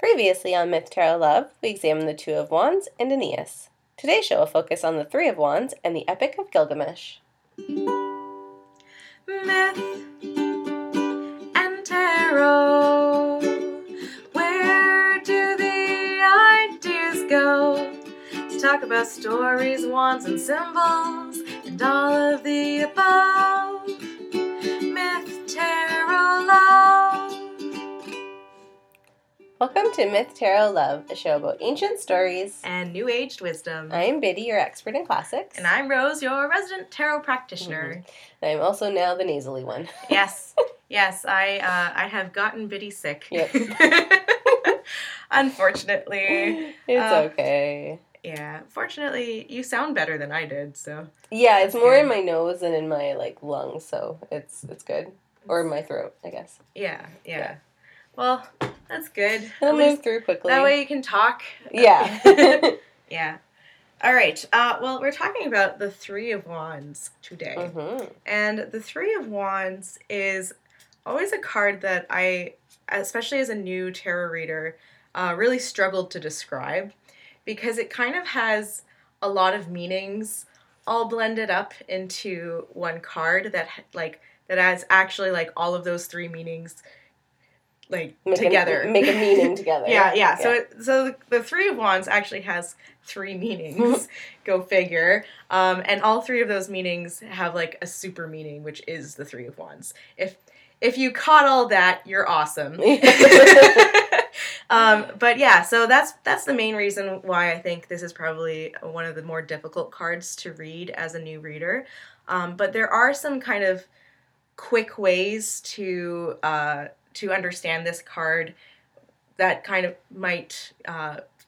Previously on Myth, Tarot, Love, we examined the Two of Wands and Aeneas. Today's show will focus on the Three of Wands and the Epic of Gilgamesh. Myth and Tarot, where do the ideas go? Let's talk about stories, wands, and symbols, and all of the above. Myth, Tarot, Love. Welcome to Myth, Tarot, Love, a show about ancient stories and New Age wisdom. I'm Biddy, your expert in classics. And I'm Rose, your resident tarot practitioner. Mm-hmm. And I'm also now the nasally one. Yes. Yes, I have gotten Biddy sick. Yep. Unfortunately. It's okay. Yeah, fortunately, you sound better than I did, so. Yeah, it's more in my nose than in my, lungs, so it's good. Or my throat, I guess. Yeah. Well, that's good. I'll move through quickly. That way you can talk. Yeah. Yeah. All right. Well, we're talking about the Three of Wands today. Mm-hmm. And the Three of Wands is always a card that I, especially as a new tarot reader, really struggled to describe. Because it kind of has a lot of meanings all blended up into one card that has actually all of those three meanings together. Make a meaning together. Yeah. So the Three of Wands actually has three meanings. Go figure. And all three of those meanings have a super meaning, which is the Three of Wands. If you caught all that, you're awesome. But yeah, so that's the main reason why I think this is probably one of the more difficult cards to read as a new reader. But there are some kind of quick ways to understand this card that kind of might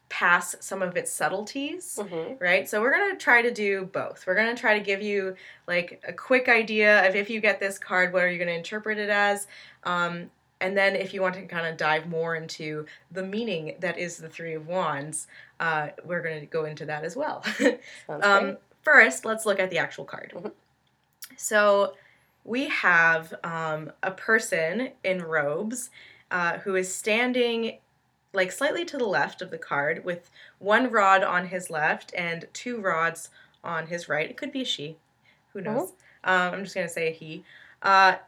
pass some of its subtleties, mm-hmm. right? So we're going to try to do both. We're going to try to give you a quick idea of if you get this card, what are you going to interpret it as? And then if you want to kind of dive more into the meaning that is the Three of Wands, we're going to go into that as well. First, let's look at the actual card. Mm-hmm. So we have a person in robes who is standing slightly to the left of the card with one rod on his left and two rods on his right. It could be a she. Who knows? Mm-hmm. I'm just going to say a he.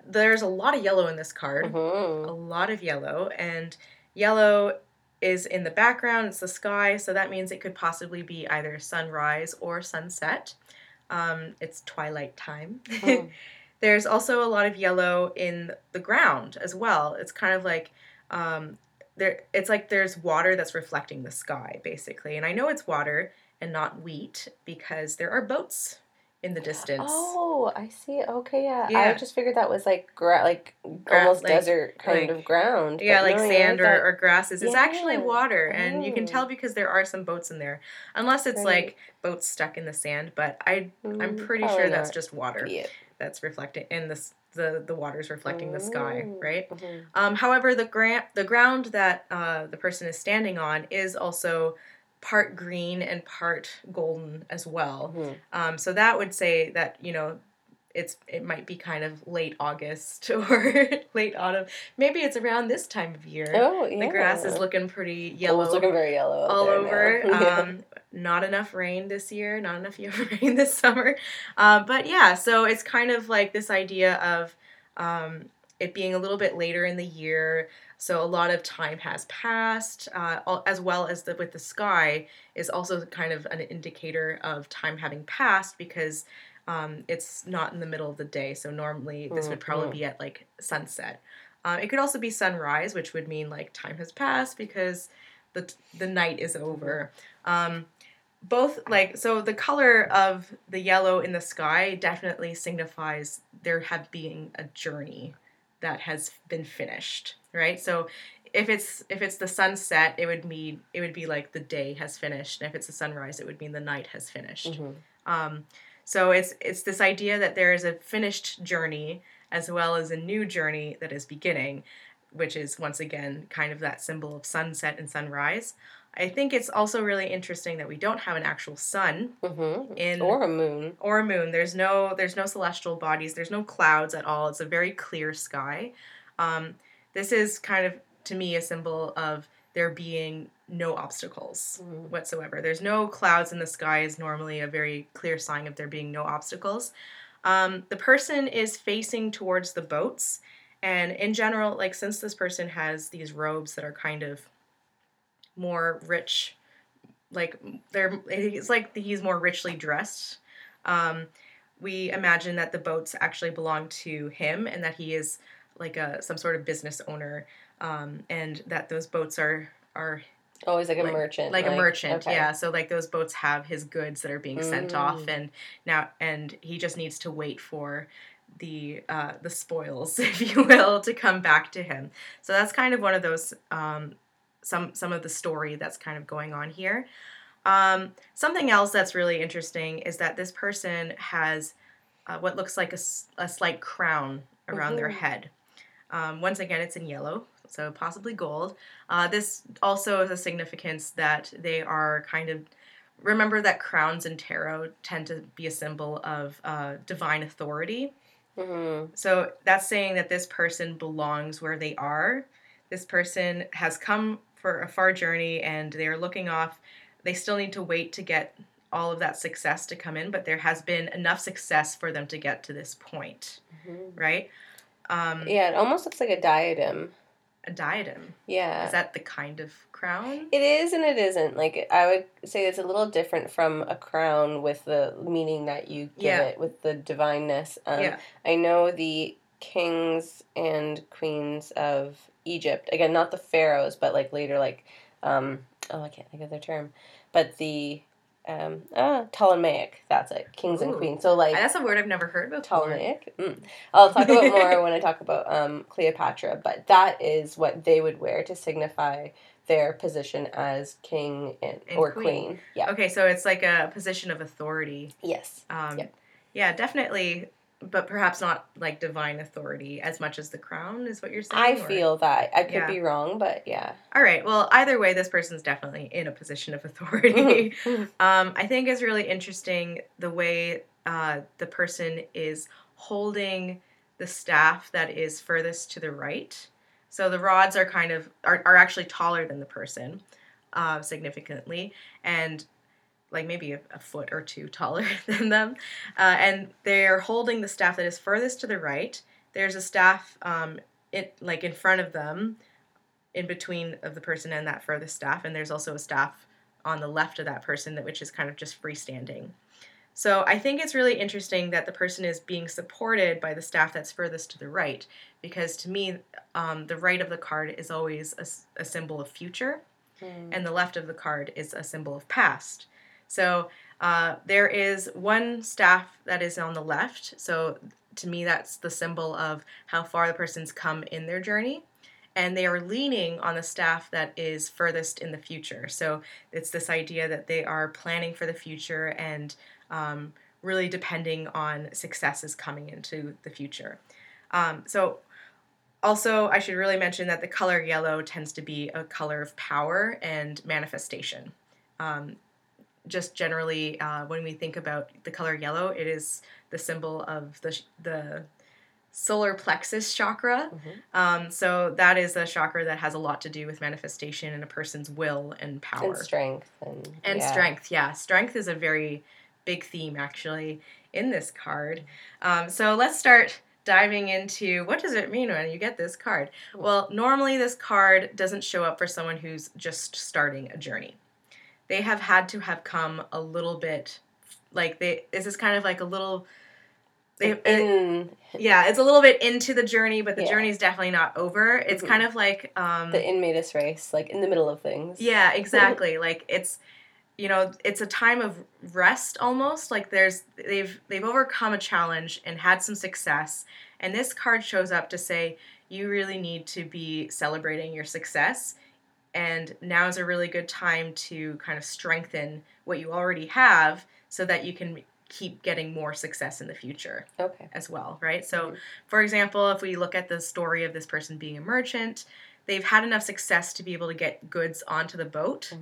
There's a lot of yellow in this card, mm-hmm. a lot of yellow, and yellow is in the background, it's the sky, so that means it could possibly be either sunrise or sunset. It's twilight time. Mm. There's also a lot of yellow in the ground as well. It's kind of there's water that's reflecting the sky, basically, and I know it's water and not wheat because there are boats in the distance. Oh, I see. Okay, yeah. I just figured that was desert kind of ground. Yeah, sand or grasses. Yeah. It's actually water, and you can tell because there are some boats in there. Unless it's boats stuck in the sand, but I'm pretty sure that's just water. Yeah. That's reflecting, and the water's reflecting the sky, right? Mm-hmm. However, the ground that the person is standing on is also part green and part golden as well. Mm-hmm. So that would say that, it might be kind of late August or late autumn. Maybe it's around this time of year. Oh, yeah. The grass is looking pretty yellow. Oh, it's looking very yellow all over. Yeah. Not enough rain this year. Not enough rain this summer. But yeah, so it's kind of this idea of it being a little bit later in the year. So a lot of time has passed, as well as with the sky is also kind of an indicator of time having passed because it's not in the middle of the day. So normally this would probably be at sunset. It could also be sunrise, which would mean time has passed because the night is over. So the color of the yellow in the sky definitely signifies there have been a journey that has been finished. Right, so if it's the sunset, it would be the day has finished, and if it's the sunrise, it would mean the night has finished. Mm-hmm. So it's this idea that there is a finished journey as well as a new journey that is beginning, which is once again kind of that symbol of sunset and sunrise. I think it's also really interesting that we don't have an actual sun mm-hmm. or a moon. There's no celestial bodies. There's no clouds at all. It's a very clear sky. This is kind of, to me, a symbol of there being no obstacles whatsoever. There's no clouds in the sky is normally a very clear sign of there being no obstacles. The person is facing towards the boats. And in general, like, since this person has these robes that are kind of more rich, like, they're, it's like he's more richly dressed, we imagine that the boats actually belong to him and that he is, like, some sort of business owner, and that those boats are oh, he's like a merchant. Like a merchant, okay. Yeah. So, like, those boats have his goods that are being sent off, and he just needs to wait for the spoils, if you will, to come back to him. So that's kind of one of those, some of the story that's kind of going on here. Something else that's really interesting is that this person has what looks like a slight crown around their head. Once again, it's in yellow, so possibly gold. This also is a significance that they are kind of... Remember that crowns in tarot tend to be a symbol of divine authority. Mm-hmm. So that's saying that this person belongs where they are. This person has come for a far journey and they are looking off. They still need to wait to get all of that success to come in, but there has been enough success for them to get to this point, right? Yeah, it almost looks like a diadem. A diadem? Yeah. Is that the kind of crown? It is and it isn't. Like, I would say it's a little different from a crown with the meaning that you give it, with the divineness. I know the kings and queens of Egypt, again, not the pharaohs, but, like, later, like, I can't think of their term, but the... Ptolemaic, that's it, kings and queens. So, like, that's a word I've never heard before. Ptolemaic. I'll talk about more when I talk about Cleopatra, but that is what they would wear to signify their position as king and or queen. Yeah. Okay, so it's like a position of authority. Yes. Yeah, definitely, but perhaps not like divine authority as much as the crown is what you're saying. I feel that. I could be wrong, but yeah. All right. Well, either way, this person's definitely in a position of authority. I think it's really interesting the way the person is holding the staff that is furthest to the right. So the rods are kind of are actually taller than the person significantly, and like maybe a foot or two taller than them. And they're holding the staff that is furthest to the right. There's a staff in front of them, in between of the person and that furthest staff. And there's also a staff on the left of that person, which is kind of just freestanding. So I think it's really interesting that the person is being supported by the staff that's furthest to the right, because to me, the right of the card is always a symbol of future, and the left of the card is a symbol of past. So there is one staff that is on the left. So to me, that's the symbol of how far the person's come in their journey. And they are leaning on the staff that is furthest in the future. So it's this idea that they are planning for the future and really depending on successes coming into the future. Also, I should really mention that the color yellow tends to be a color of power and manifestation. Just generally, when we think about the color yellow, it is the symbol of the solar plexus chakra. So that is a chakra that has a lot to do with manifestation and a person's will and power. And strength. And strength. Strength is a very big theme, actually, in this card. So let's start diving into what does it mean when you get this card? Well, normally this card doesn't show up for someone who's just starting a journey. They have had to have come a little bit, like, this is kind of like a little, it's a little bit into the journey, but the journey's definitely not over. It's kind of like... the in-metis race, like, in the middle of things. Yeah, exactly. Like, it's, you know, it's a time of rest, almost. Like, they've overcome a challenge and had some success, and this card shows up to say, you really need to be celebrating your success. And now is a really good time to kind of strengthen what you already have so that you can keep getting more success in the future as well, right? So, for example, if we look at the story of this person being a merchant, they've had enough success to be able to get goods onto the boat,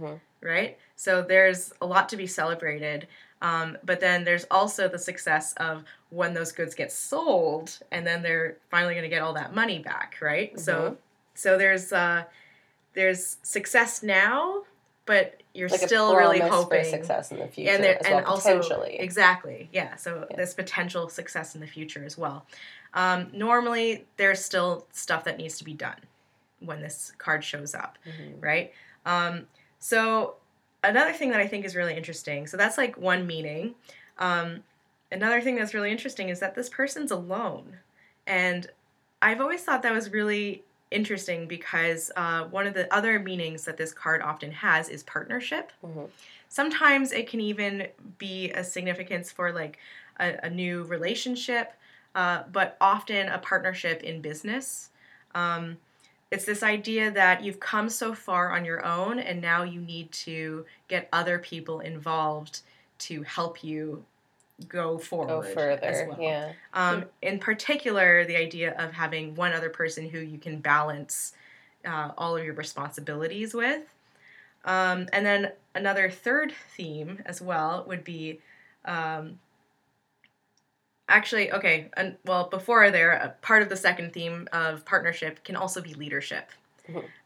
right? So there's a lot to be celebrated. But then there's also the success of when those goods get sold, and then they're finally going to get all that money back, right? So there's... there's success now, but you're like still really hoping for success in the future, and potentially. Exactly, yeah. So there's potential success in the future as well. Normally, there's still stuff that needs to be done when this card shows up, right? So another thing that I think is really interesting. So that's like one meaning. Another thing that's really interesting is that this person's alone, and I've always thought that was really interesting because one of the other meanings that this card often has is partnership. Sometimes it can even be a significance for like a new relationship, but often a partnership in business. It's this idea that you've come so far on your own and now you need to get other people involved to help you go forward. Go further, as well. Yeah. In particular, the idea of having one other person who you can balance all of your responsibilities with. And then another third theme as well would be... part of the second theme of partnership can also be leadership.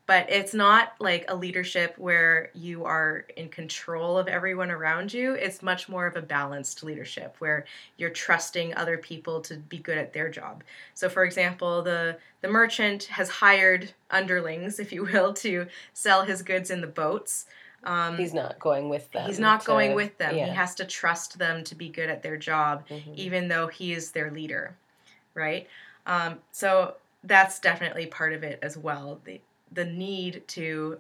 But it's not like a leadership where you are in control of everyone around you. It's much more of a balanced leadership where you're trusting other people to be good at their job. So, for example, the merchant has hired underlings, if you will, to sell his goods in the boats. He's not going with them. Yeah. He has to trust them to be good at their job, even though he is their leader, right? So that's definitely part of it as well. The need to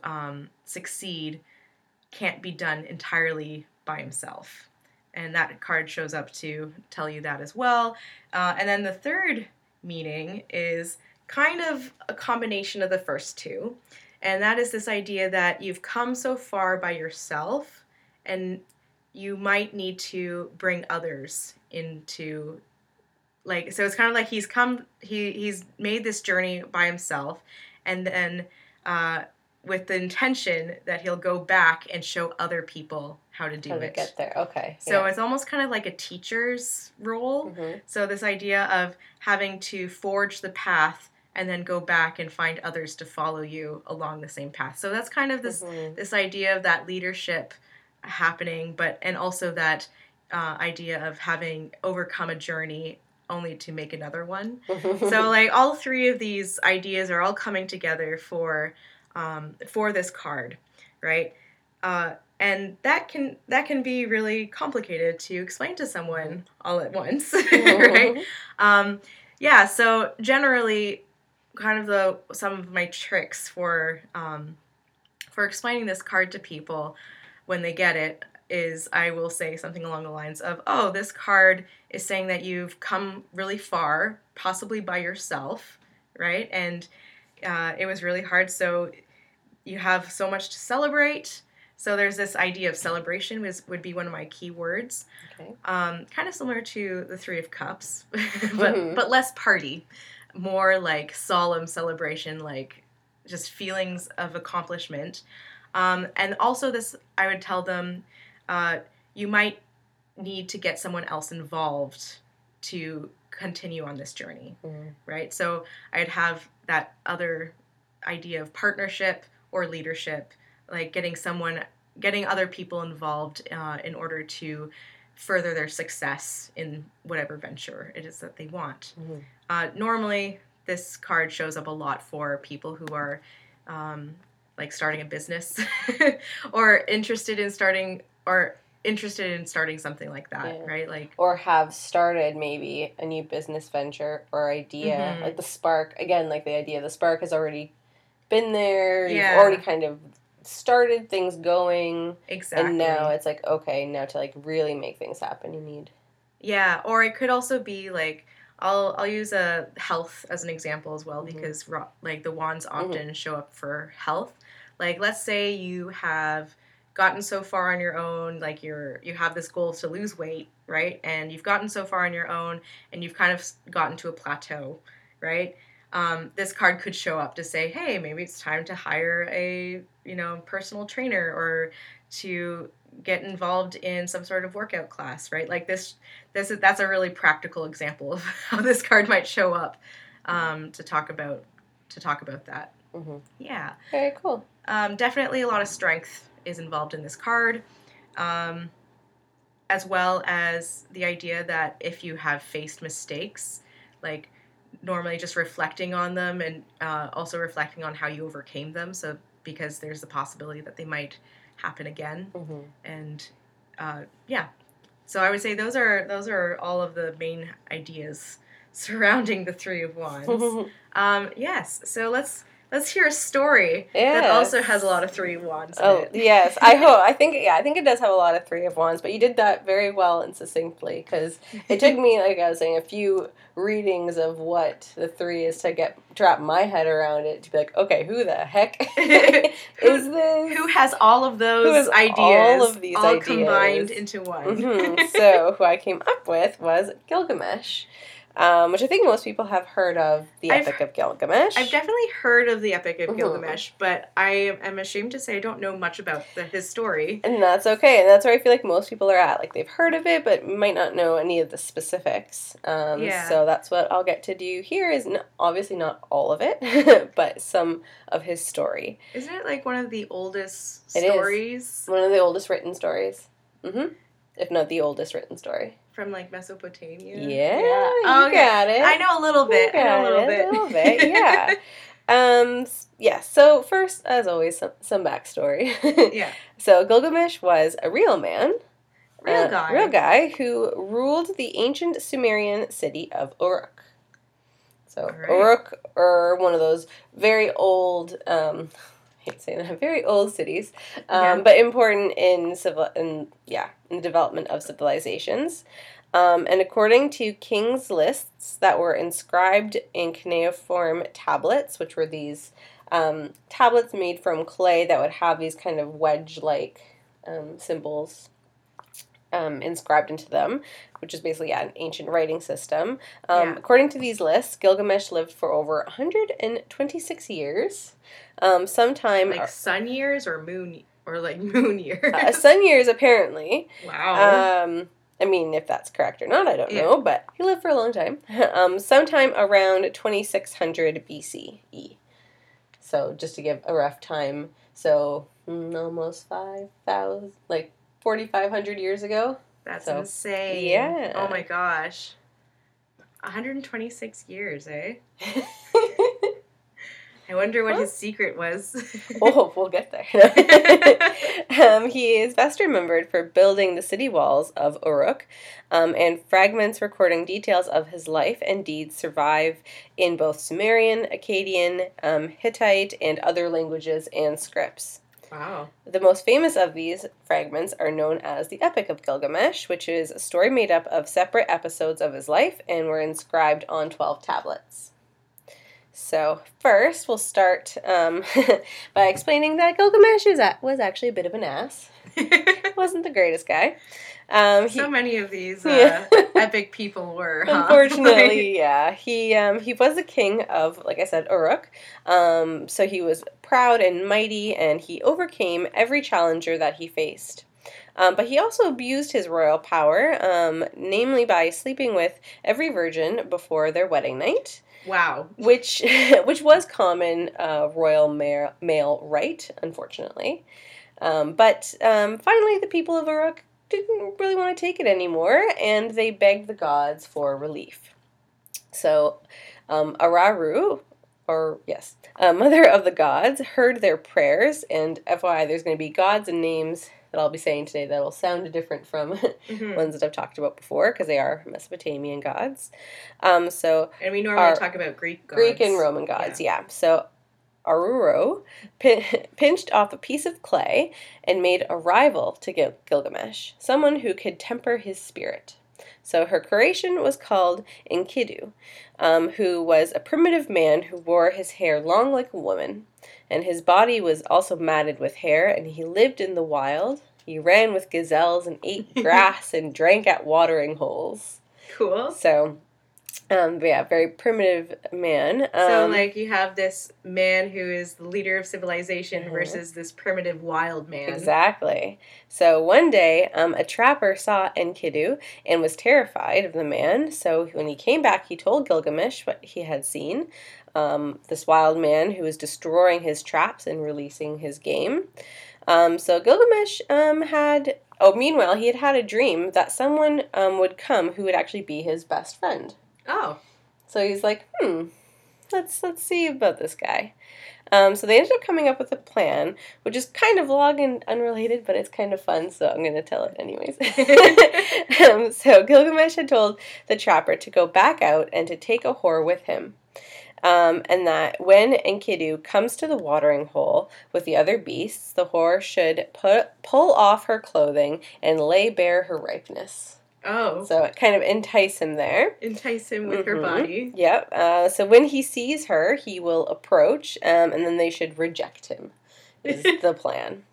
succeed can't be done entirely by himself. And that card shows up to tell you that as well. And then the third meaning is kind of a combination of the first two. And that is this idea that you've come so far by yourself and you might need to bring others into, like, so it's kind of like he's made this journey by himself, and then with the intention that he'll go back and show other people how to do it. How to get there, okay. So it's almost kind of like a teacher's role. So this idea of having to forge the path and then go back and find others to follow you along the same path. So that's kind of this idea of that leadership happening, and also that idea of having overcome a journey only to make another one. So like all three of these ideas are all coming together for this card, right? And that can be really complicated to explain to someone all at once, right? So generally, kind of some of my tricks for explaining this card to people when they get it is I will say something along the lines of, oh, this card is saying that you've come really far, possibly by yourself, right? And it was really hard, so you have so much to celebrate. So there's this idea of celebration would be one of my key words. Okay. Kind of similar to the Three of Cups, but less party. More like solemn celebration, like just feelings of accomplishment. And also this, I would tell them, you might need to get someone else involved to continue on this journey, right? So I'd have that other idea of partnership or leadership, like getting other people involved in order to further their success in whatever venture it is that they want. Normally, this card shows up a lot for people who are like starting a business or interested in starting something like that, right? Like, or have started maybe a new business venture or idea, like the spark. Again, like the idea, the spark has already been there. You've already kind of started things going, and now it's like, okay, now to like really make things happen, you need. Yeah, or it could also be like I'll use a health as an example as well, because like the wands often show up for health. Like, let's say you have gotten so far on your own, like you have this goal to lose weight, right? And you've gotten so far on your own, and you've kind of gotten to a plateau, right? This card could show up to say, hey, maybe it's time to hire a, personal trainer or to get involved in some sort of workout class, right? Like that's a really practical example of how this card might show up, to talk about that. Mm-hmm. Yeah. Very cool. Definitely a lot of strength is involved in this card, as well as the idea that if you have faced mistakes, like normally just reflecting on them and also reflecting on how you overcame them, so because there's the possibility that they might happen again. Mm-hmm. And yeah. So I would say those are all of the main ideas surrounding the Three of Wands. Yes. So let's hear a story that also has a lot of Three of Wands in it. Yes. I think it does have a lot of Three of Wands, but you did that very well and succinctly, because it took me, like I was saying, a few readings of what the three is to wrap my head around it, to be like, okay, who the heck is this? Who has all of those ideas? All of these ideas combined into one. Mm-hmm. So who I came up with was Gilgamesh. Which I think most people have heard of, the Epic of Gilgamesh. I've definitely heard of the Epic of mm-hmm. Gilgamesh, but I am ashamed to say I don't know much about his story. And that's okay, and that's where I feel like most people are at. Like, they've heard of it, but might not know any of the specifics. So that's what I'll get to do here, is obviously not all of it, but some of his story. Isn't it, like, one of the oldest stories? It is. One of the oldest written stories. Mm-hmm. If not the oldest written story. From, like, Mesopotamia? Yeah, got it. I know a little bit. A little bit, yeah. So first, as always, some backstory. Yeah. So Gilgamesh was a real man. Real guy who ruled the ancient Sumerian city of Uruk. So right. Uruk are one of those very old... I hate saying that, very old cities, but important in the development of civilizations. And according to king's lists that were inscribed in cuneiform tablets, which were these tablets made from clay that would have these kind of wedge-like symbols inscribed into them, which is basically an ancient writing system. According to these lists, Gilgamesh lived for over 126 years. Sometime like sun years or moon, or like moon years. Sun years, apparently. Wow. I mean, if that's correct or not, I don't know, but he lived for a long time. Sometime around 2600 BCE. So just to give a rough time, so almost 5,000, like 4,500 years ago. That's insane. Yeah. Oh my gosh. 126 years, eh? I wonder what his secret was. We'll get there. He is best remembered for building the city walls of Uruk, and fragments recording details of his life and deeds survive in both Sumerian, Akkadian, Hittite, and other languages and scripts. Wow. The most famous of these fragments are known as the Epic of Gilgamesh, which is a story made up of separate episodes of his life and were inscribed on 12 tablets. So first, we'll start by explaining that Gilgamesh was actually a bit of an ass. Wasn't the greatest guy. So many of these epic people were. Unfortunately, He was the king of, like I said, Uruk. So he was proud and mighty, and he overcame every challenger that he faced. But he also abused his royal power, namely by sleeping with every virgin before their wedding night. Wow. Which was common royal male right, unfortunately. But finally, the people of Uruk didn't really want to take it anymore, and they begged the gods for relief. So Aruru, mother of the gods, heard their prayers, and FYI, there's going to be gods and names that I'll be saying today that will sound different from ones that I've talked about before, because they are Mesopotamian gods. And we normally talk about Greek gods. Greek and Roman gods, yeah. So Aruru pinched off a piece of clay and made a rival to Gilgamesh, someone who could temper his spirit. So her creation was called Enkidu, who was a primitive man who wore his hair long like a woman, and his body was also matted with hair, and he lived in the wild. He ran with gazelles and ate grass and drank at watering holes. Cool. So, very primitive man. So, like, you have this man who is the leader of civilization versus this primitive wild man. Exactly. So, one day, a trapper saw Enkidu and was terrified of the man. So, when he came back, he told Gilgamesh what he had seen. this wild man who is destroying his traps and releasing his game. So Gilgamesh meanwhile, he had had a dream that someone would come who would actually be his best friend. Oh. So he's like, let's see about this guy. So they ended up coming up with a plan, which is kind of long and unrelated, but it's kind of fun, so I'm going to tell it anyways. So Gilgamesh had told the trapper to go back out and to take a whore with him. And that when Enkidu comes to the watering hole with the other beasts, the whore should pull off her clothing and lay bare her ripeness. Oh. So it kind of entice him there. Entice him with her body. Yep. So when he sees her, he will approach, and then they should reject him, is the plan.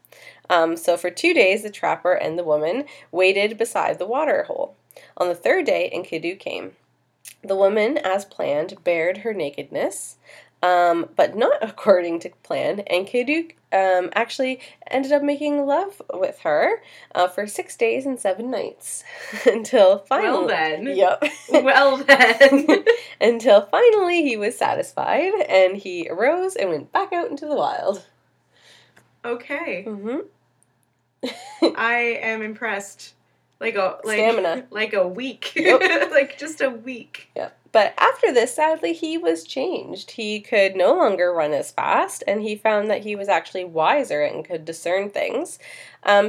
So for 2 days, the trapper and the woman waited beside the water hole. On the third day, Enkidu came. The woman, as planned, bared her nakedness, but not according to plan. Enkidu actually ended up making love with her for 6 days and 7 nights until finally. Well then. Yep. Well then. Until finally he was satisfied and he arose and went back out into the wild. Okay. I am impressed. Like stamina. Like a week. Yep. Like just a week. Yep. But after this, sadly, he was changed. He could no longer run as fast, and he found that he was actually wiser and could discern things.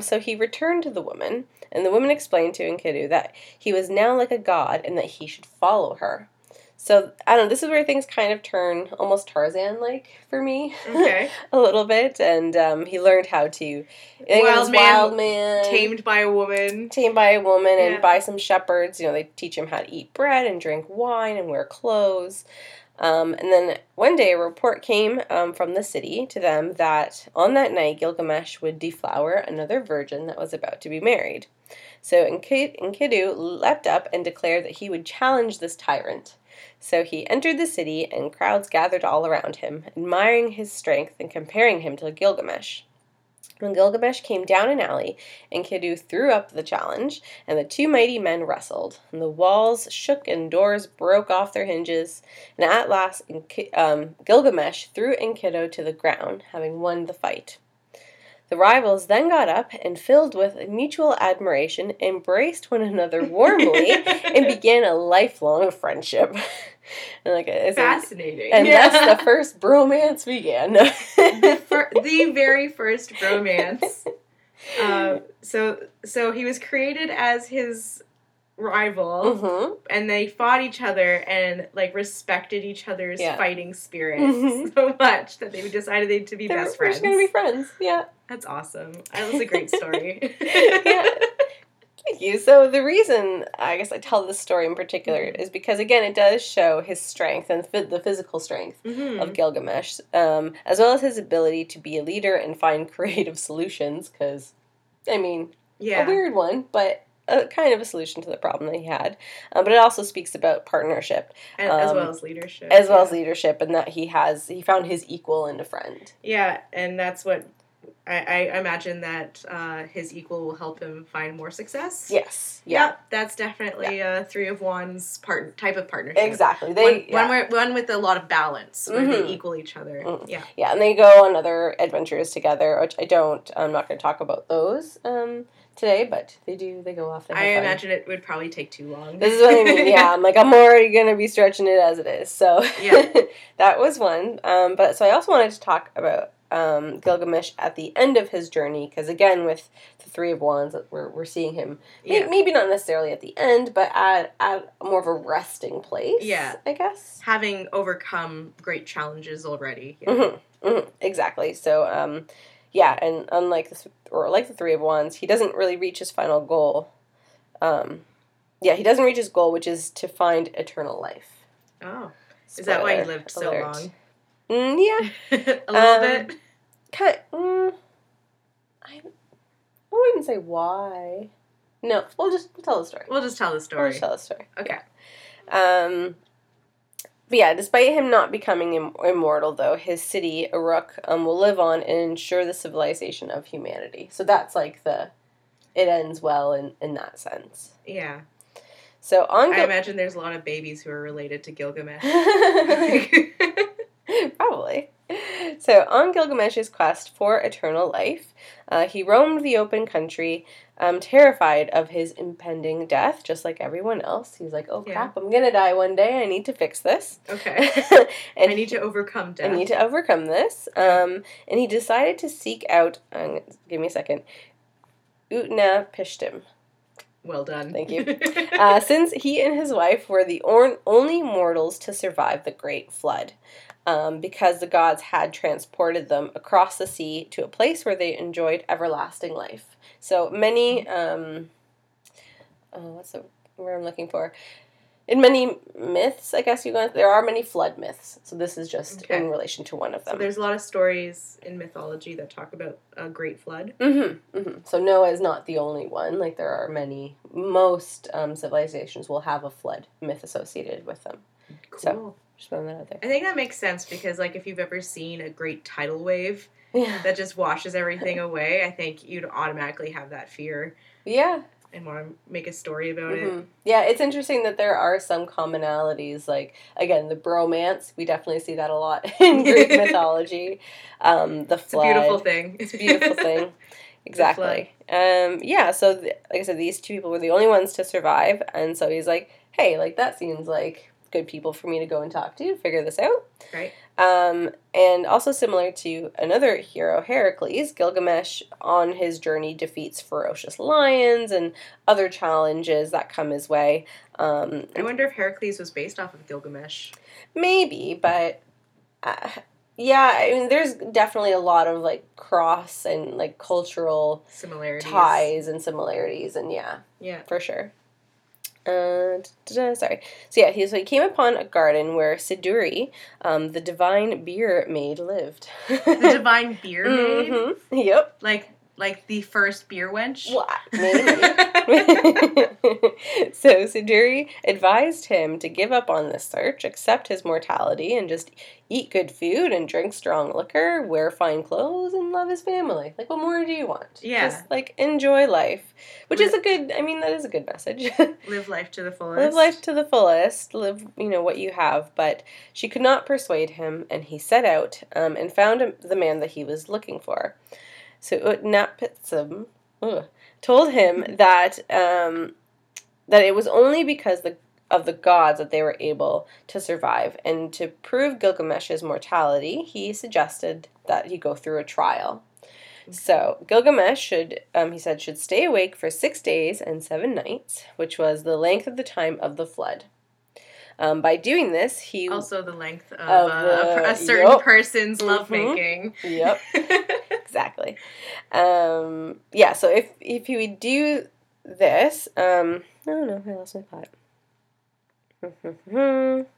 So he returned to the woman, and the woman explained to Enkidu that he was now like a god and that he should follow her. So, I don't know, this is where things kind of turn almost Tarzan-like for me. Okay. A little bit. And he learned how to... Wild man. Tamed by a woman. Yeah. And by some shepherds. You know, they teach him how to eat bread and drink wine and wear clothes. And then one day a report came from the city to them that on that night Gilgamesh would deflower another virgin that was about to be married. So Enkidu leapt up and declared that he would challenge this tyrant. So he entered the city, and crowds gathered all around him, admiring his strength and comparing him to Gilgamesh. When Gilgamesh came down an alley, Enkidu threw up the challenge, and the two mighty men wrestled, and the walls shook and doors broke off their hinges, and at last Gilgamesh threw Enkidu to the ground, having won the fight. The rivals then got up and, filled with mutual admiration, embraced one another warmly and began a lifelong friendship. And fascinating. And that's the first bromance began. The very first bromance. So he was created as his rival, and they fought each other and respected each other's fighting spirit so much that they decided they were best friends. They're just gonna be friends. Yeah. That's awesome. That was a great story. Yeah. Thank you. So the reason I guess I tell this story in particular is because, again, it does show his strength and the physical strength of Gilgamesh, as well as his ability to be a leader and find creative solutions, because, a weird one, but kind of a solution to the problem that he had. But it also speaks about partnership. And, as well as leadership. As well as leadership, and that he found his equal and a friend. Yeah, and that's what... I imagine that his equal will help him find more success. Yes. Yeah. Yep, that's definitely a Three of Wands type of partnership. Exactly. One with a lot of balance, where they equal each other. Yeah. Yeah, and they go on other adventures together, which I'm not going to talk about those today, but they go off. I imagine it would probably take too long. This is what I mean, yeah. I'm already going to be stretching it as it is, so yeah. That was one. But so I also wanted to talk about Gilgamesh at the end of his journey, because again, with the Three of Wands, we're seeing him maybe not necessarily at the end, but at more of a resting place. Yeah, I guess having overcome great challenges already. Yeah. Exactly. So, and like the Three of Wands, he doesn't really reach his final goal. He doesn't reach his goal, which is to find eternal life. Oh, is that why he lived so long? Yeah. A little bit. I wouldn't say why. No, we'll just tell the story. Okay. But yeah, despite him not becoming immortal, though, his city, Uruk, will live on and ensure the civilization of humanity. So that's it ends well in that sense. Yeah. So I imagine there's a lot of babies who are related to Gilgamesh. So on Gilgamesh's quest for eternal life, he roamed the open country, terrified of his impending death, just like everyone else. He's like, oh crap, I'm gonna die one day, I need to fix this. Okay. And I need to overcome death. I need to overcome this. And he decided to seek out, give me a second, Utnapishtim. Well done. Thank you. Since he and his wife were the only mortals to survive the Great Flood, because the gods had transported them across the sea to a place where they enjoyed everlasting life. So many, what's the word I'm looking for? In many myths, I guess there are many flood myths. So this is just in relation to one of them. So there's a lot of stories in mythology that talk about a great flood. Mm-hmm, mm-hmm. So Noah is not the only one. Like, there are many. Most civilizations will have a flood myth associated with them. Cool. So just throwing that out there. I think that makes sense because, like, if you've ever seen a great tidal wave that just washes everything away, I think you'd automatically have that fear. Yeah. And want to make a story about it. Yeah, it's interesting that there are some commonalities. Like, again, the bromance. We definitely see that a lot in Greek mythology. The flood. It's a beautiful thing. It's a beautiful thing. Exactly. Yeah, so, like I said, these two people were the only ones to survive. And so he's like, hey, like, that seems like good people for me to go and talk to, figure this out. Right. And also similar to another hero, Heracles, Gilgamesh on his journey defeats ferocious lions and other challenges that come his way. I wonder if Heracles was based off of Gilgamesh. Maybe, but yeah, I mean, there's definitely a lot of, like, cross and, like, cultural similarities, ties and similarities, and yeah, for sure. So yeah, he came upon a garden where Siduri, the divine beer maid, lived. The divine beer maid? Mm-hmm. Yep. Like the first beer wench? Well, maybe. So Siduri advised him to give up on this search, accept his mortality, and just eat good food and drink strong liquor, wear fine clothes, and love his family. Like, what more do you want? Yeah. Just, like, enjoy life. Which is that is a good message. Live life to the fullest. Live life to the fullest. Live, what you have. But she could not persuade him, and he set out and found the man that he was looking for. So Utnapishtim told him that it was only because of the gods that they were able to survive. And to prove Gilgamesh's mortality, he suggested that he go through a trial. Okay. So Gilgamesh should stay awake for 6 days and 7 nights, which was the length of the time of the flood. By doing this, he... Also the length of a certain person's lovemaking. Yep. Exactly. So if he would do this... Oh, no, I lost my thought.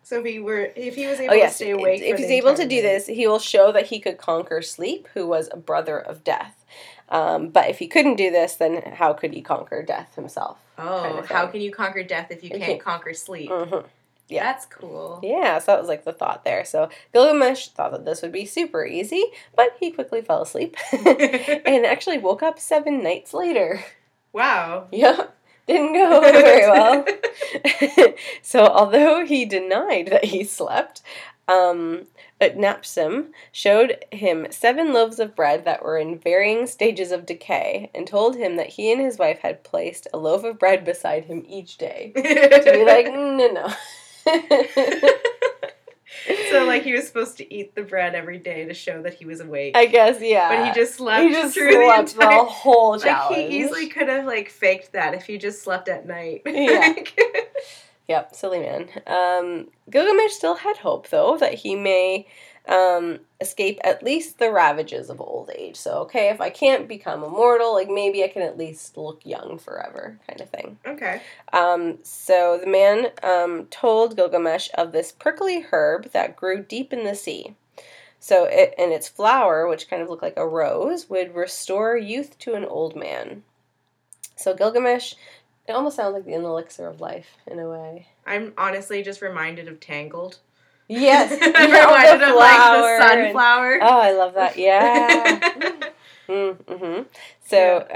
So if he was able to stay awake... If he's able to do this, he will show that he could conquer sleep, who was a brother of death. But if he couldn't do this, then how could he conquer death himself? Oh, kind of how can you conquer death if you can't conquer sleep? Mm-hmm. Yeah. That's cool. Yeah, so that was like the thought there. So Gilgamesh thought that this would be super easy, but he quickly fell asleep and actually woke up 7 nights later. Wow. Yep. Didn't go very well. So although he denied that he slept, Utnapishtim showed him 7 loaves of bread that were in varying stages of decay and told him that he and his wife had placed a loaf of bread beside him each day. To be like, no. So, like, he was supposed to eat the bread every day to show that he was awake. I guess, yeah. But he just slept the whole challenge. Like, he easily could have, like, faked that if he just slept at night. Yeah. Yep, silly man. Gilgamesh still had hope, though, that he may escape at least the ravages of old age. So, okay, if I can't become immortal, like, maybe I can at least look young forever, kind of thing. Okay. So the man told Gilgamesh of this prickly herb that grew deep in the sea. So its flower, which kind of looked like a rose, would restore youth to an old man. So Gilgamesh... It almost sounds like the elixir of life, in a way. I'm honestly just reminded of Tangled. Yes. I'm reminded of, like, the sunflower. Oh, I love that. Yeah. Mm-hmm. So,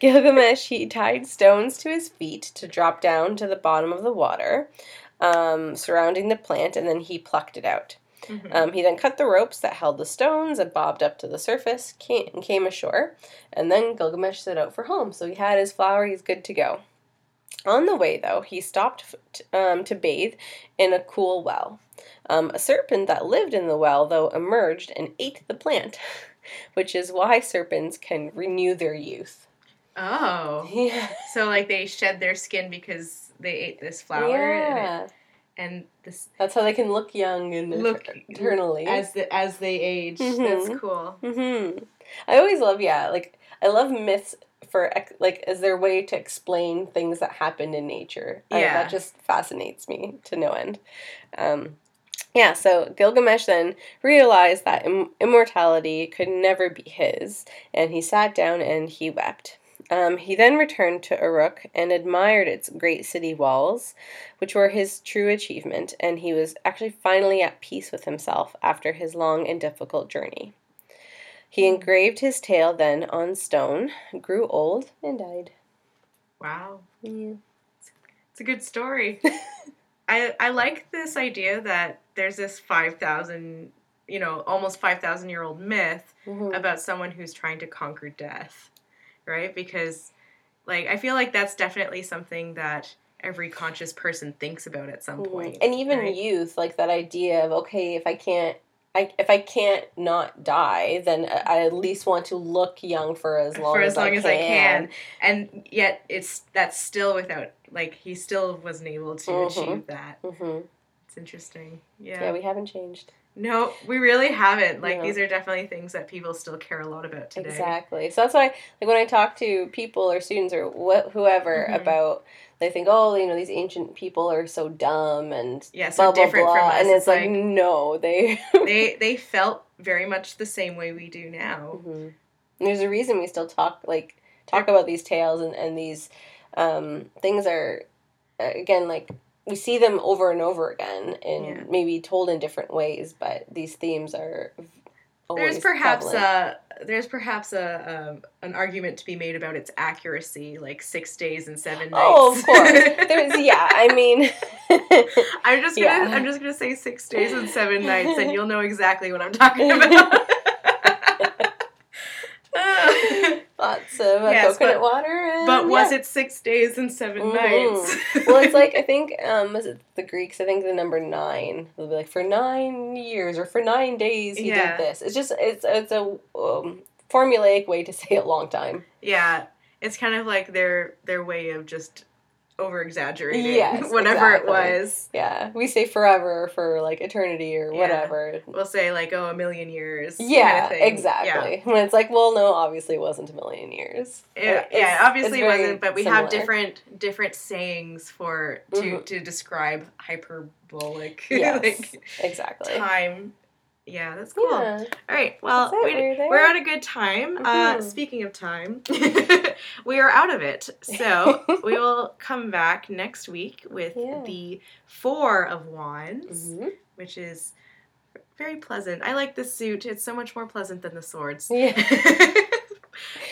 Gilgamesh, he tied stones to his feet to drop down to the bottom of the water, surrounding the plant, and then he plucked it out. Mm-hmm. He then cut the ropes that held the stones and bobbed up to the surface and came ashore. And then Gilgamesh set out for home. So he had his flower. He's good to go. On the way, though, he stopped to bathe in a cool well. A serpent that lived in the well, though, emerged and ate the plant, which is why serpents can renew their youth. Oh. Yeah. So, like, they shed their skin because they ate this flower. Yeah. And this, that's how they can look young and eternally. As they age. Mm-hmm. That's cool. Mm-hmm. I always love, I love myths for, as their way to explain things that happened in nature. Yeah. That just fascinates me to no end. So Gilgamesh then realized that immortality could never be his, and he sat down and he wept. He then returned to Uruk and admired its great city walls, which were his true achievement, and he was actually finally at peace with himself after his long and difficult journey. He engraved his tale then on stone, grew old, and died. Wow. Yeah. It's a good story. I like this idea that there's this 5,000, almost 5,000-year-old myth mm-hmm. about someone who's trying to conquer death. Right? Because, I feel like that's definitely something that every conscious person thinks about at some point. And even youth, that idea of, okay, if I can't not die, then I at least want to look young for as long as I can. And yet, that's still without, he still wasn't able to mm-hmm. achieve that. Mm-hmm. It's interesting. Yeah. Yeah, we haven't changed. No, we really haven't. These are definitely things that people still care a lot about today. Exactly. So that's why, when I talk to people or students or whoever mm-hmm. about, they think, these ancient people are so dumb and blah, blah, different blah. From us. And it's no, they felt very much the same way we do now. Mm-hmm. There's a reason we still talk about these tales and these things are, again, we see them over and over again, and maybe told in different ways, but these themes are always there's perhaps an argument to be made about its accuracy, 6 days and 7 nights. Oh, of course. I'm just gonna say 6 days and 7 nights, and you'll know exactly what I'm talking about. Lots of coconut water. And, was it 6 days and 7 mm-hmm. nights? Well, it's I think, was it the Greeks? I think the number 9. It'll be for 9 years or for 9 days he did this. It's just, it's a formulaic way to say a long time. Yeah. It's kind of their way of just over-exaggerating whatever it was. Yeah. We say forever for, eternity or whatever. We'll say, a million years. Yeah, kind of thing. Exactly. Yeah. When it's no, obviously it wasn't a million years. Obviously it wasn't, but we have different sayings for, mm-hmm. to describe hyperbolic, yes, exactly. time. Yeah, that's cool. Yeah. All right, well, we're at a good time. Mm-hmm. Speaking of time, we are out of it. So we will come back next week with the 4 of Wands, mm-hmm. which is very pleasant. I like this suit. It's so much more pleasant than the swords. Yeah.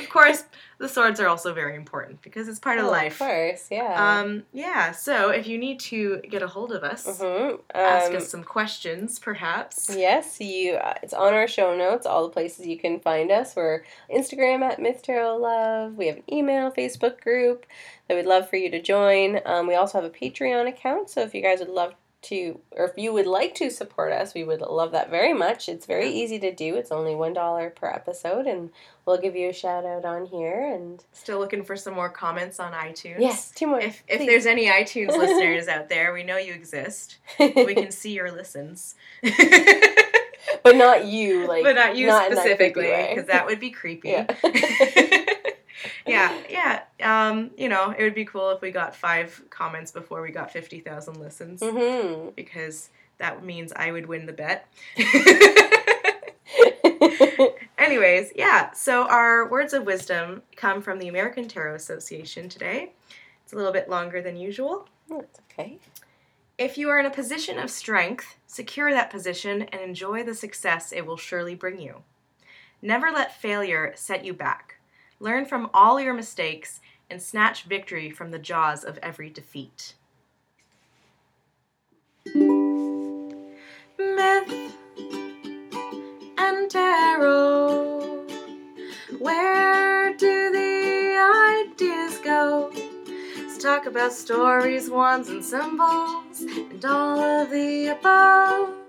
Of course, the swords are also very important because it's part of life. Of course, yeah. So if you need to get a hold of us, mm-hmm. Ask us some questions, perhaps. Yes, it's on our show notes, all the places you can find us. We're Instagram at MythTarotLove. We have an email, Facebook group that we'd love for you to join. We also have a Patreon account, so if you guys would love to, or if you would like to support us, we would love that very much. It's very easy to do. It's only $1 per episode, and we'll give you a shout out on here. And still looking for some more comments on iTunes. Yes, 2 more. If there's any iTunes listeners out there, we know you exist. We can see your listens. But not you, but not you not specifically, because that would be creepy. Yeah. It would be cool if we got 5 comments before we got 50,000 listens, mm-hmm. because that means I would win the bet. Anyways, so our words of wisdom come from the American Tarot Association today. It's a little bit longer than usual. Oh, that's okay. If you are in a position of strength, secure that position and enjoy the success it will surely bring you. Never let failure set you back. Learn from all your mistakes and snatch victory from the jaws of every defeat. Myth. American Tarot. Where do the ideas go? Let's talk about stories, wands, and symbols, and all of the above.